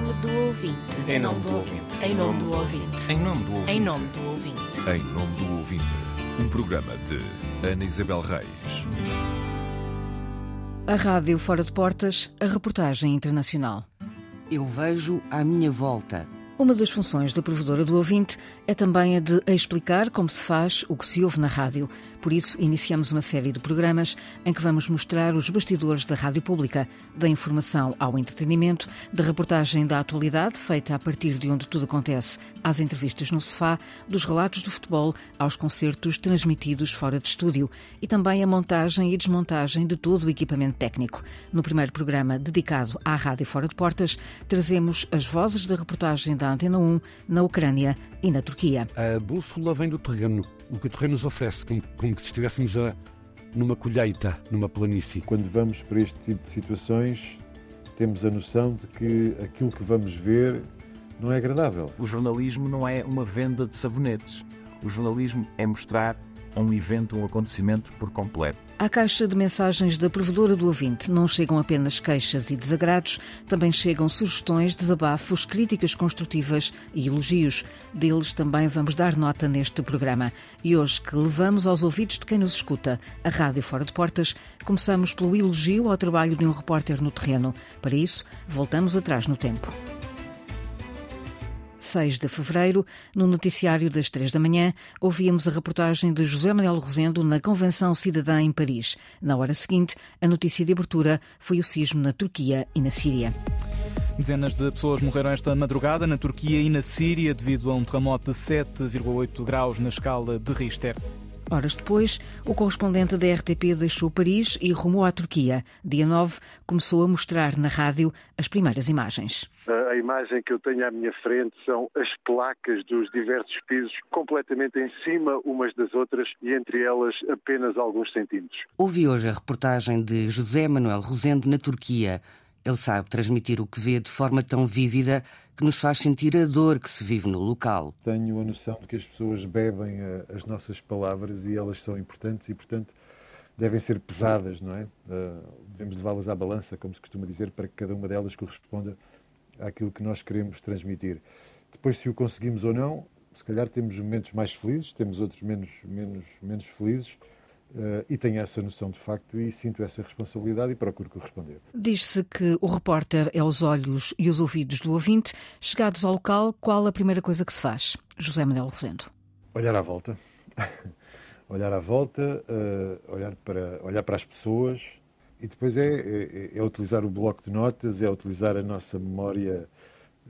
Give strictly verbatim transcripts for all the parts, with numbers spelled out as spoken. nome do ouvinte. Em nome do ouvinte. Em nome do ouvinte. Em nome do ouvinte. Em nome do ouvinte. Em nome do ouvinte. Um programa de Ana Isabel Reis. A Rádio Fora de Portas, a reportagem internacional. Eu vejo à minha volta. Uma das funções da provedora do ouvinte é também a de explicar como se faz o que se ouve na rádio. Por isso, iniciamos uma série de programas em que vamos mostrar os bastidores da rádio pública, da informação ao entretenimento, da reportagem da atualidade, feita a partir de onde tudo acontece, às entrevistas no sofá, dos relatos do futebol, aos concertos transmitidos fora de estúdio e também a montagem e desmontagem de todo o equipamento técnico. No primeiro programa dedicado à Rádio Fora de Portas, trazemos as vozes da reportagem da Antena um na Ucrânia e na Turquia. A bússola vem do terreno, o que o terreno nos oferece, como, como se estivéssemos a, numa colheita, numa planície. Quando vamos para este tipo de situações, temos a noção de que aquilo que vamos ver não é agradável. O jornalismo não é uma venda de sabonetes. O jornalismo é mostrar um evento, um acontecimento por completo. À caixa de mensagens da provedora do ouvinte não chegam apenas queixas e desagrados, também chegam sugestões, desabafos, críticas construtivas e elogios. Deles também vamos dar nota neste programa. E hoje que levamos aos ouvidos de quem nos escuta, a Rádio Fora de Portas, começamos pelo elogio ao trabalho de um repórter no terreno. Para isso, voltamos atrás no tempo. seis de fevereiro, no noticiário das três da manhã, ouvíamos a reportagem de José Manuel Rosendo na Convenção Cidadã em Paris. Na hora seguinte, a notícia de abertura foi o sismo na Turquia e na Síria. Dezenas de pessoas morreram esta madrugada na Turquia e na Síria devido a um terremoto de sete vírgula oito graus na escala de Richter. Horas depois, o correspondente da R T P deixou Paris e rumou à Turquia. Dia nove, começou a mostrar na rádio as primeiras imagens. A imagem que eu tenho à minha frente são as placas dos diversos pisos, completamente em cima umas das outras e entre elas apenas alguns centímetros. Ouvi hoje a reportagem de José Manuel Rosendo na Turquia. Ele sabe transmitir o que vê de forma tão vívida que nos faz sentir a dor que se vive no local. Tenho a noção de que as pessoas bebem as nossas palavras e elas são importantes e, portanto, devem ser pesadas, não é? Devemos levá-las à balança, como se costuma dizer, para que cada uma delas corresponda àquilo que nós queremos transmitir. Depois, se o conseguimos ou não, se calhar temos momentos mais felizes, temos outros menos, menos, menos felizes. Uh, e tenho essa noção de facto e sinto essa responsabilidade e procuro corresponder. Diz-se que o repórter é os olhos e os ouvidos do ouvinte. Chegados ao local, qual a primeira coisa que se faz? José Manuel Rosendo. Olhar à volta. olhar à volta, uh, olhar, para, olhar para as pessoas e depois é, é, é utilizar o bloco de notas, é utilizar a nossa memória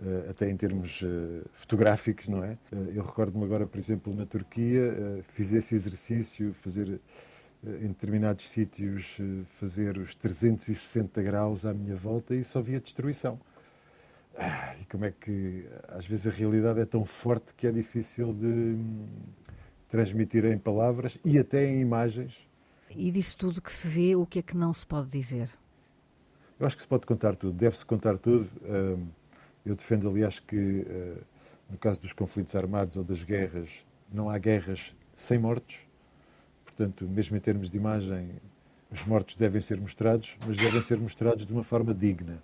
Uh, até em termos uh, fotográficos, não é? Uh, eu recordo-me agora, por exemplo, na Turquia, uh, fiz esse exercício, fazer uh, em determinados sítios, uh, fazer os trezentos e sessenta graus à minha volta e só via destruição. Ah, e como é que, às vezes, a realidade é tão forte que é difícil de hum, transmitir em palavras e até em imagens. E disso tudo que se vê, o que é que não se pode dizer? Eu acho que se pode contar tudo, deve-se contar tudo. Hum, Eu defendo, aliás, que no caso dos conflitos armados ou das guerras, não há guerras sem mortos. Portanto, mesmo em termos de imagem, os mortos devem ser mostrados, mas devem ser mostrados de uma forma digna,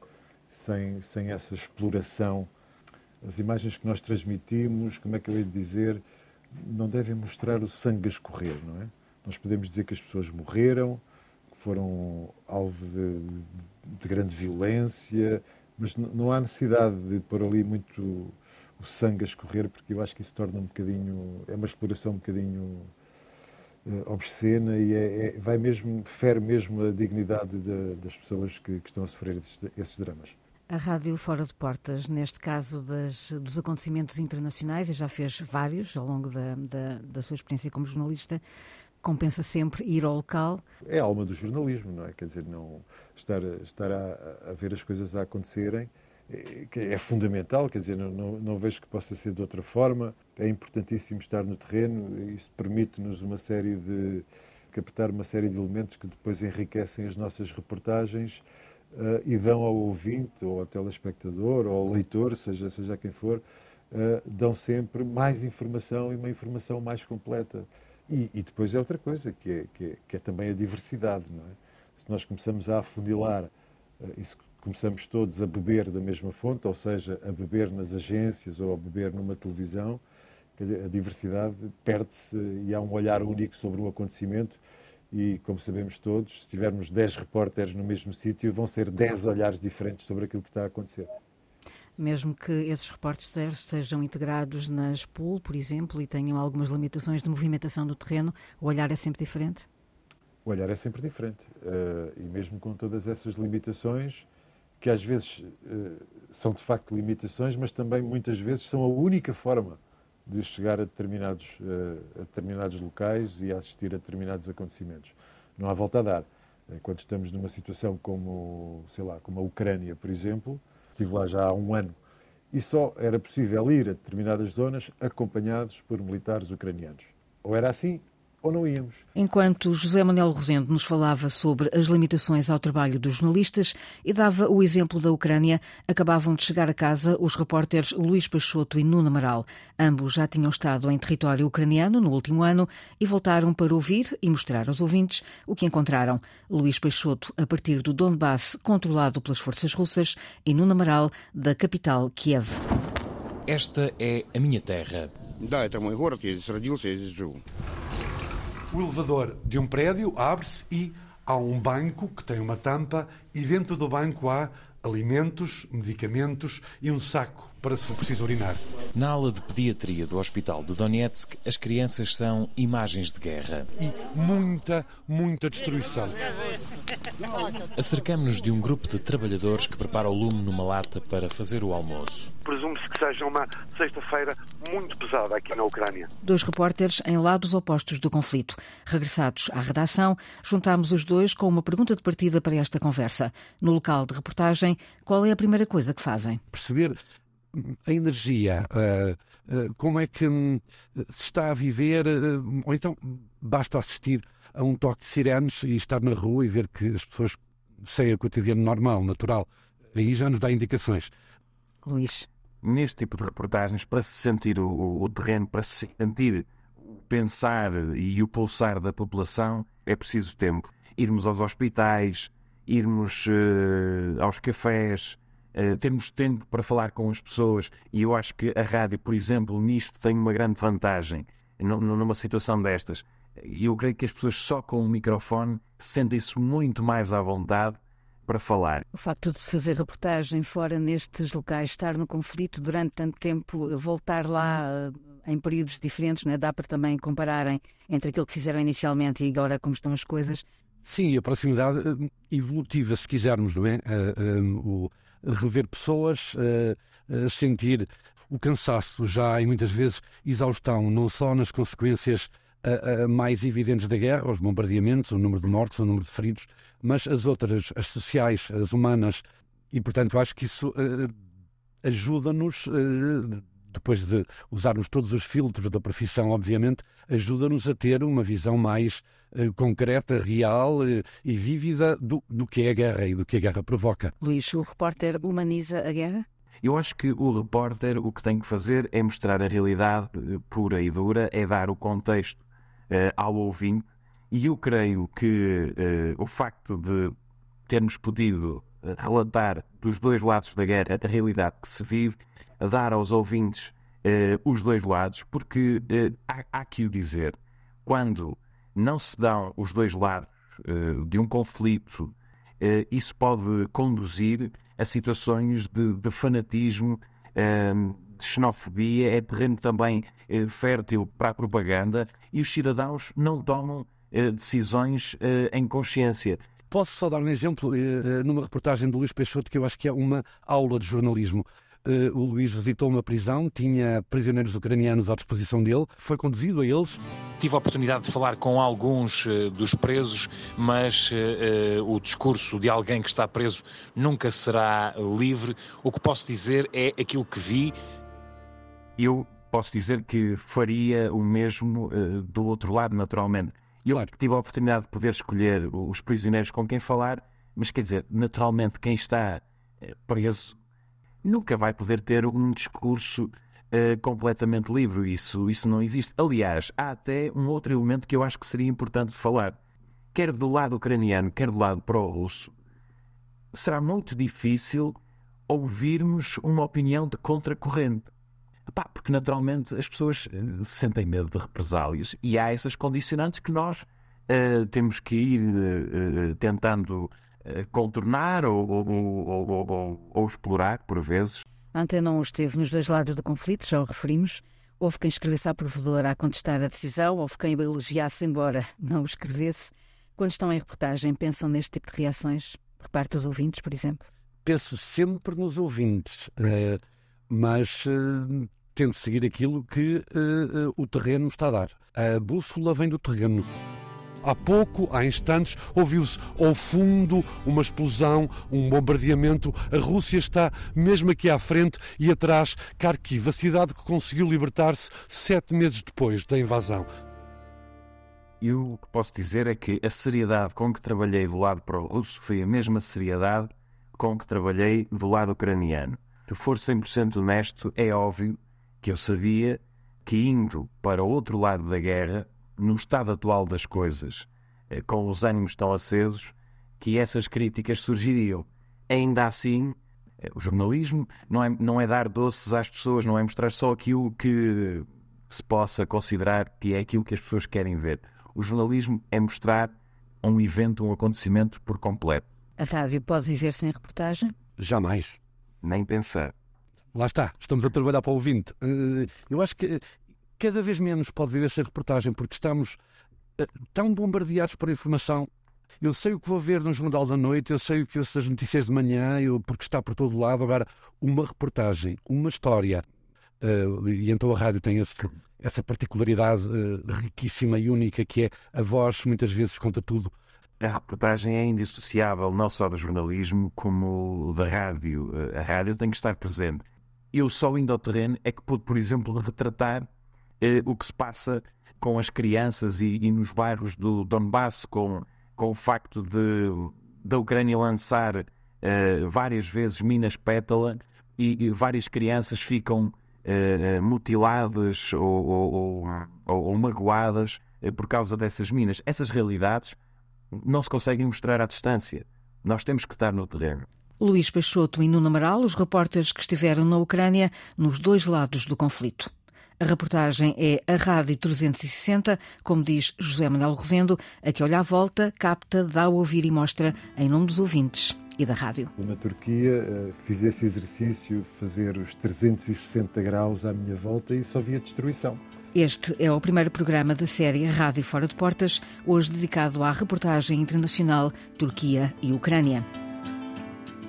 sem, sem essa exploração. As imagens que nós transmitimos, como é que eu hei de dizer, não devem mostrar o sangue a escorrer, não é? Nós podemos dizer que as pessoas morreram, que foram alvo de, de grande violência, mas não há necessidade de pôr ali muito o sangue a escorrer, porque eu acho que isso torna um bocadinho, é uma exploração um bocadinho uh, obscena e é, é, vai mesmo, fere mesmo a dignidade de, das pessoas que, que estão a sofrer esses, esses dramas. A Rádio Fora de Portas, neste caso das, dos acontecimentos internacionais, e já fez vários ao longo da, da, da sua experiência como jornalista, compensa sempre ir ao local. É a alma do jornalismo, não é? Quer dizer, não estar, estar a, a ver as coisas a acontecerem é, é fundamental, quer dizer, não, não, não vejo que possa ser de outra forma. É importantíssimo estar no terreno, isso permite-nos uma série de captar uma série de elementos que depois enriquecem as nossas reportagens uh, e dão ao ouvinte, ou ao telespectador, ou ao leitor, seja, seja quem for, uh, dão sempre mais informação e uma informação mais completa. E, e depois é outra coisa, que é, que é, que é também a diversidade, não é? Se nós começamos a afunilar, uh, e se começamos todos a beber da mesma fonte, ou seja, a beber nas agências ou a beber numa televisão, quer dizer, a diversidade perde-se e há um olhar único sobre o acontecimento e, como sabemos todos, se tivermos dez repórteres no mesmo sítio, vão ser dez olhares diferentes sobre aquilo que está a acontecer. Mesmo que esses repórteres sejam integrados nas pool, por exemplo, e tenham algumas limitações de movimentação do terreno, o olhar é sempre diferente? O olhar é sempre diferente. Uh, e mesmo com todas essas limitações, que às vezes uh, são de facto limitações, mas também muitas vezes são a única forma de chegar a determinados, uh, a determinados locais e a assistir a determinados acontecimentos. Não há volta a dar. Uh, quando estamos numa situação como, sei lá, como a Ucrânia, por exemplo, estive lá já há um ano, e só era possível ir a determinadas zonas acompanhados por militares ucranianos. Ou era assim, ou não íamos. Enquanto José Manuel Rosendo nos falava sobre as limitações ao trabalho dos jornalistas e dava o exemplo da Ucrânia, acabavam de chegar a casa os repórteres Luís Peixoto e Nuno Amaral. Ambos já tinham estado em território ucraniano no último ano e voltaram para ouvir e mostrar aos ouvintes o que encontraram. Luís Peixoto, a partir do Donbass, controlado pelas forças russas, e Nuno Amaral, da capital Kiev. Esta é a minha terra. O elevador de um prédio abre-se e há um banco que tem uma tampa e dentro do banco há alimentos, medicamentos e um saco para se for preciso urinar. Na ala de pediatria do hospital de Donetsk, as crianças são imagens de guerra. E muita, muita destruição. Acercamo-nos de um grupo de trabalhadores que prepara o lume numa lata para fazer o almoço. Presume-se que seja uma sexta-feira muito pesada aqui na Ucrânia. Dois repórteres em lados opostos do conflito. Regressados à redação, juntámos os dois com uma pergunta de partida para esta conversa. No local de reportagem, qual é a primeira coisa que fazem? Perceber a energia, uh, uh, como é que um, se está a viver, uh, ou então basta assistir a um toque de sirenes e estar na rua e ver que as pessoas saem o cotidiano normal, natural. Aí já nos dá indicações. Luís. Neste tipo de reportagens, para se sentir o, o terreno, para se sentir o pensar e o pulsar da população, é preciso tempo. Irmos aos hospitais, irmos uh, aos cafés, Uh, temos tempo para falar com as pessoas e eu acho que a rádio, por exemplo, nisto tem uma grande vantagem N- numa situação destas. Eu creio que as pessoas só com o microfone sentem-se muito mais à vontade para falar. O facto de se fazer reportagem fora nestes locais, estar no conflito durante tanto tempo, voltar lá em períodos diferentes, não é? Dá para também compararem entre aquilo que fizeram inicialmente e agora como estão as coisas. Sim, a proximidade evolutiva, se quisermos, não é? O rever pessoas, sentir o cansaço já e muitas vezes exaustão, não só nas consequências mais evidentes da guerra, os bombardeamentos, o número de mortos, o número de feridos, mas as outras, as sociais, as humanas, e portanto acho que isso ajuda-nos, depois de usarmos todos os filtros da profissão, obviamente, ajuda-nos a ter uma visão mais eh, concreta, real eh, e vívida do, do que é a guerra e do que a guerra provoca. Luís, o repórter humaniza a guerra? Eu acho que o repórter o que tem que fazer é mostrar a realidade pura e dura, é dar o contexto eh, ao ouvinte, e eu creio que eh, o facto de termos podido relatar dos dois lados da guerra a realidade que se vive, a dar aos ouvintes eh, os dois lados, porque eh, há, há que o dizer, quando não se dão os dois lados eh, de um conflito, eh, isso pode conduzir a situações de, de fanatismo, eh, de xenofobia, é terreno também eh, fértil para a propaganda e os cidadãos não tomam eh, decisões eh, em consciência. Posso só dar um exemplo numa reportagem do Luís Peixoto que eu acho que é uma aula de jornalismo. O Luís visitou uma prisão, tinha prisioneiros ucranianos à disposição dele, foi conduzido a eles. Tive a oportunidade de falar com alguns dos presos, mas uh, o discurso de alguém que está preso nunca será livre. O que posso dizer é aquilo que vi. Eu posso dizer que faria o mesmo uh, do outro lado, naturalmente. Eu claro. Tive a oportunidade de poder escolher os prisioneiros com quem falar, mas quer dizer, naturalmente quem está preso nunca vai poder ter um discurso uh, completamente livre, isso, isso não existe. Aliás, há até um outro elemento que eu acho que seria importante falar, quer do lado ucraniano, quer do lado pró-russo, será muito difícil ouvirmos uma opinião de contracorrente. Epá, porque naturalmente as pessoas sentem medo de represálias e há essas condicionantes que nós uh, temos que ir uh, tentando uh, contornar ou, ou, ou, ou, ou, ou explorar por vezes. A Antena um esteve nos dois lados do conflito, já o referimos. Houve quem escrevesse à Provedora a contestar a decisão, houve quem elogiasse embora não o escrevesse. Quando estão em reportagem, pensam neste tipo de reações por parte dos ouvintes, por exemplo? Penso sempre nos ouvintes, é, mas uh, tento seguir aquilo que uh, uh, o terreno está a dar. A bússola vem do terreno. Há pouco, há instantes, ouviu-se ao fundo uma explosão, um bombardeamento. A Rússia está mesmo aqui à frente e atrás Kharkiv, a cidade que conseguiu libertar-se sete meses depois da invasão. Eu o que posso dizer é que a seriedade com que trabalhei do lado pró-russo foi a mesma seriedade com que trabalhei do lado ucraniano. Se for cem por cento honesto, é óbvio que eu sabia que indo para o outro lado da guerra, no estado atual das coisas, com os ânimos tão acesos, que essas críticas surgiriam. Ainda assim, o jornalismo não é, não é dar doces às pessoas, não é mostrar só aquilo que se possa considerar que é aquilo que as pessoas querem ver. O jornalismo é mostrar um evento, um acontecimento por completo. A rádio pode viver sem reportagem? Jamais. Nem pensar. Lá está, estamos a trabalhar para o ouvinte. Eu acho que cada vez menos pode vir essa reportagem, porque estamos uh, tão bombardeados por informação. Eu sei o que vou ver no Jornal da Noite, eu sei o que ouço das notícias de manhã, eu, porque está por todo lado. Agora, uma reportagem, uma história, uh, e então a rádio tem esse, essa particularidade uh, riquíssima e única, que é a voz, muitas vezes, conta tudo. A reportagem é indissociável, não só do jornalismo, como da rádio. A rádio tem que estar presente. Eu só indo ao terreno é que pude, por exemplo, retratar o que se passa com as crianças e, e nos bairros do Donbass, com, com o facto de, da Ucrânia lançar uh, várias vezes minas pétala e, e várias crianças ficam uh, mutiladas ou, ou, ou, ou magoadas por causa dessas minas. Essas realidades não se conseguem mostrar à distância. Nós temos que estar no terreno. Luís Peixoto e Nuno Amaral, os repórteres que estiveram na Ucrânia nos dois lados do conflito. A reportagem é a Rádio trezentos e sessenta, como diz José Manuel Rosendo, a que olha à volta, capta, dá a ouvir e mostra em nome dos ouvintes e da rádio. Na Turquia fiz esse exercício, fazer os trezentos e sessenta graus à minha volta e só via destruição. Este é o primeiro programa da série Rádio Fora de Portas, hoje dedicado à reportagem internacional Turquia e Ucrânia.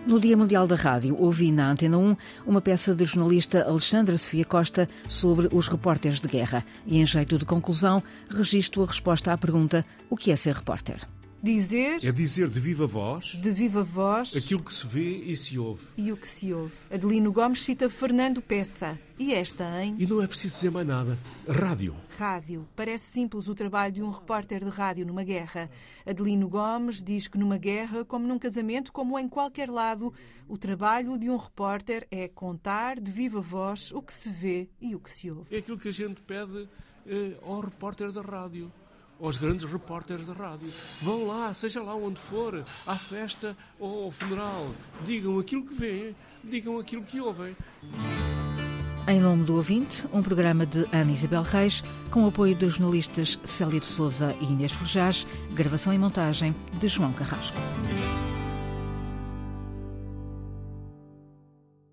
No Dia Mundial da Rádio, ouvi na Antena um uma peça do jornalista Alexandra Sofia Costa sobre os repórteres de guerra. E, em jeito de conclusão, registro a resposta à pergunta: o que é ser repórter? Dizer... É dizer de viva voz... De viva voz... Aquilo que se vê e se ouve. E o que se ouve. Adelino Gomes cita Fernando Pessa. E esta, hein? E não é preciso dizer mais nada. Rádio. Rádio. Parece simples o trabalho de um repórter de rádio numa guerra. Adelino Gomes diz que numa guerra, como num casamento, como em qualquer lado, o trabalho de um repórter é contar de viva voz o que se vê e o que se ouve. É aquilo que a gente pede eh, ao repórter da rádio. Aos grandes repórteres da rádio. Vão lá, seja lá onde for, à festa ou ao funeral. Digam aquilo que vêem, digam aquilo que ouvem. Em nome do ouvinte, um programa de Ana Isabel Reis, com o apoio dos jornalistas Célia de Sousa e Inês Forjás, gravação e montagem de João Carrasco.